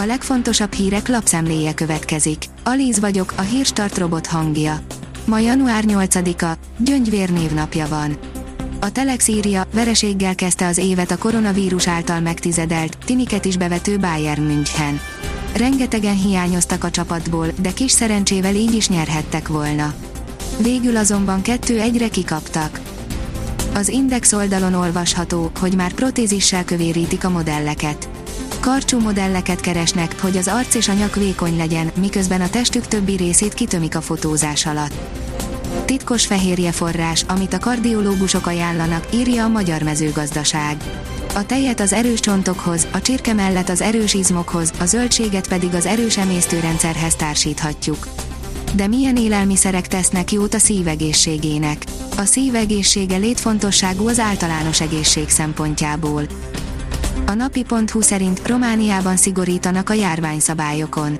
A legfontosabb hírek lapszemléje következik. Alíz vagyok, a Hírstart robot hangja. Ma január 8-a, Gyöngyvér névnapja van. A Telex írja, vereséggel kezdte az évet a koronavírus által megtizedelt, tiniket is bevető Bayern München. Rengetegen hiányoztak a csapatból, de kis szerencsével így is nyerhettek volna. Végül azonban 2-1-re kikaptak. Az Index oldalon olvasható, hogy már protézissel kövérítik a modelleket. Karcsú modelleket keresnek, hogy az arc és a nyak vékony legyen, miközben a testük többi részét kitömik a fotózás alatt. Titkos fehérje forrás, amit a kardiológusok ajánlanak, írja a Magyar Mezőgazdaság. A tejet az erős csontokhoz, a csirke mellett az erős izmokhoz, a zöldséget pedig az erős emésztőrendszerhez társíthatjuk. De milyen élelmiszerek tesznek jót a szívegészségének? A szívegészsége létfontosságú az általános egészség szempontjából. A napi.hu szerint Romániában szigorítanak a járványszabályokon.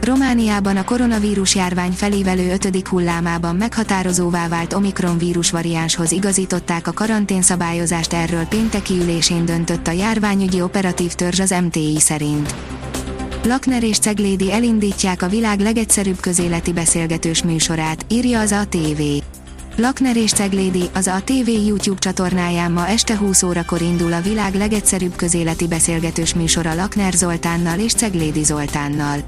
Romániában a koronavírus járvány felévelő 5. hullámában meghatározóvá vált omikron vírus variánshoz igazították a karanténszabályozást, erről pénteki ülésén döntött a járványügyi operatív törzs az MTI szerint. Lakner és Ceglédi elindítják a világ legegyszerűbb közéleti beszélgetős műsorát, írja az a TV. Lakner és Ceglédi, az a TV YouTube csatornáján ma este 20 órakor indul a világ legegyszerűbb közéleti beszélgetős műsora Lakner Zoltánnal és Ceglédi Zoltánnal.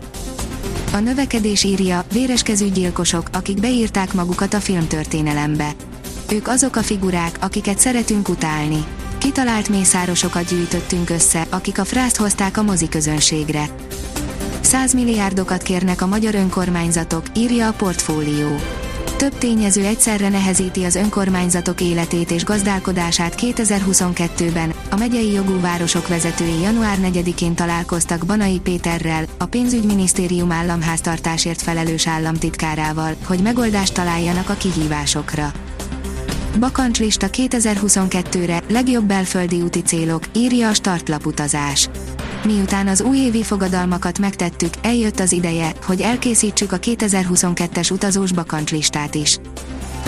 A növekedés írja, véreskezű gyilkosok, akik beírták magukat a filmtörténelembe. Ők azok a figurák, akiket szeretünk utálni. Kitalált mészárosokat gyűjtöttünk össze, akik a frászt hozták a moziközönségre. 100 milliárdokat kérnek a magyar önkormányzatok, írja a portfólió. Több tényező egyszerre nehezíti az önkormányzatok életét és gazdálkodását 2022-ben. A megyei jogú városok vezetői január 4-én találkoztak Banai Péterrel, a pénzügyminisztérium államháztartásért felelős államtitkárával, hogy megoldást találjanak a kihívásokra. Bakancslista 2022-re, legjobb belföldi úti célok, írja a startlap utazás. Miután az újévi fogadalmakat megtettük, eljött az ideje, hogy elkészítsük a 2022-es utazós bakancslistát is.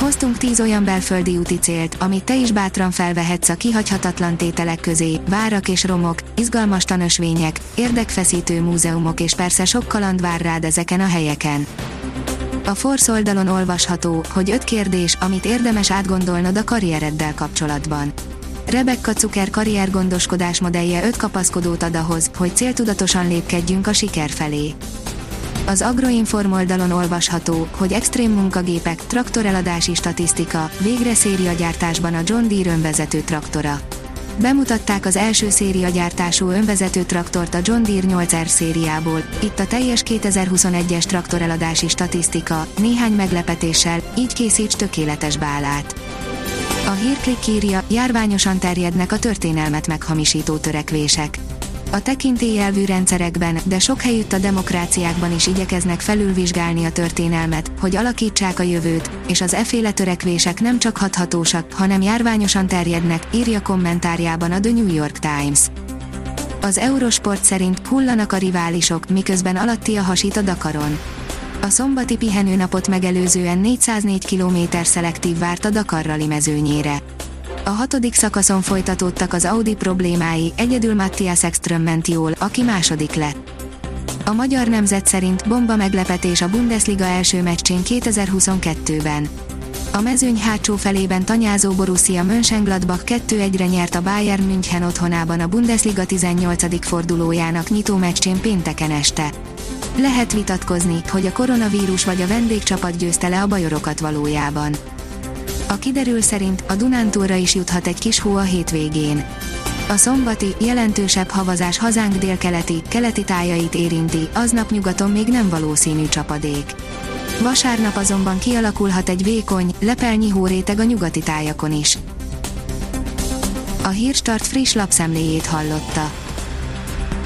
Hoztunk 10 olyan belföldi úti célt, amit te is bátran felvehetsz a kihagyhatatlan tételek közé, várak és romok, izgalmas tanösvények, érdekfeszítő múzeumok és persze sok kaland vár rád ezeken a helyeken. A FORCE oldalon olvasható, hogy 5 kérdés, amit érdemes átgondolnod a karriereddel kapcsolatban. Rebecca Cuker karriergondoskodás modellje 5 kapaszkodót ad ahhoz, hogy céltudatosan lépkedjünk a siker felé. Az Agroinform oldalon olvasható, hogy extrém munkagépek, traktoreladási statisztika, végre szériagyártásban a John Deere önvezető traktora. Bemutatták az első szériagyártású önvezető traktort a John Deere 8R szériából, itt a teljes 2021-es traktoreladási statisztika, néhány meglepetéssel, így készíts tökéletes bálát. A hírklik írja, járványosan terjednek a történelmet meghamisító törekvések. A tekintélyelvű rendszerekben, de sok helyütt a demokráciákban is igyekeznek felülvizsgálni a történelmet, hogy alakítsák a jövőt, és az efféle törekvések nem csak hathatósak, hanem járványosan terjednek, írja kommentárjában a The New York Times. Az Eurosport szerint hullanak a riválisok, miközben Alattia hasít a Dakaron. A szombati pihenőnapot megelőzően 404 km szelektív várt a Dakar rali mezőnyére. A 6. szakaszon folytatódtak az Audi problémái, egyedül Matthias Ekström ment jól, aki második lett. A Magyar Nemzet szerint bomba meglepetés a Bundesliga első meccsén 2022-ben. A mezőny hátsó felében tanyázó Borussia Mönchengladbach 2-1-re nyert a Bayern München otthonában a Bundesliga 18. fordulójának nyitó meccsén pénteken este. Lehet vitatkozni, hogy a koronavírus vagy a vendégcsapat győzte le a bajorokat valójában. A kiderül szerint a Dunántúlra is juthat egy kis hó a hétvégén. A szombati, jelentősebb havazás hazánk délkeleti, keleti tájait érinti, aznap nyugaton még nem valószínű csapadék. Vasárnap azonban kialakulhat egy vékony, lepelnyi hóréteg a nyugati tájakon is. A Hírstart friss lapszemléjét hallotta.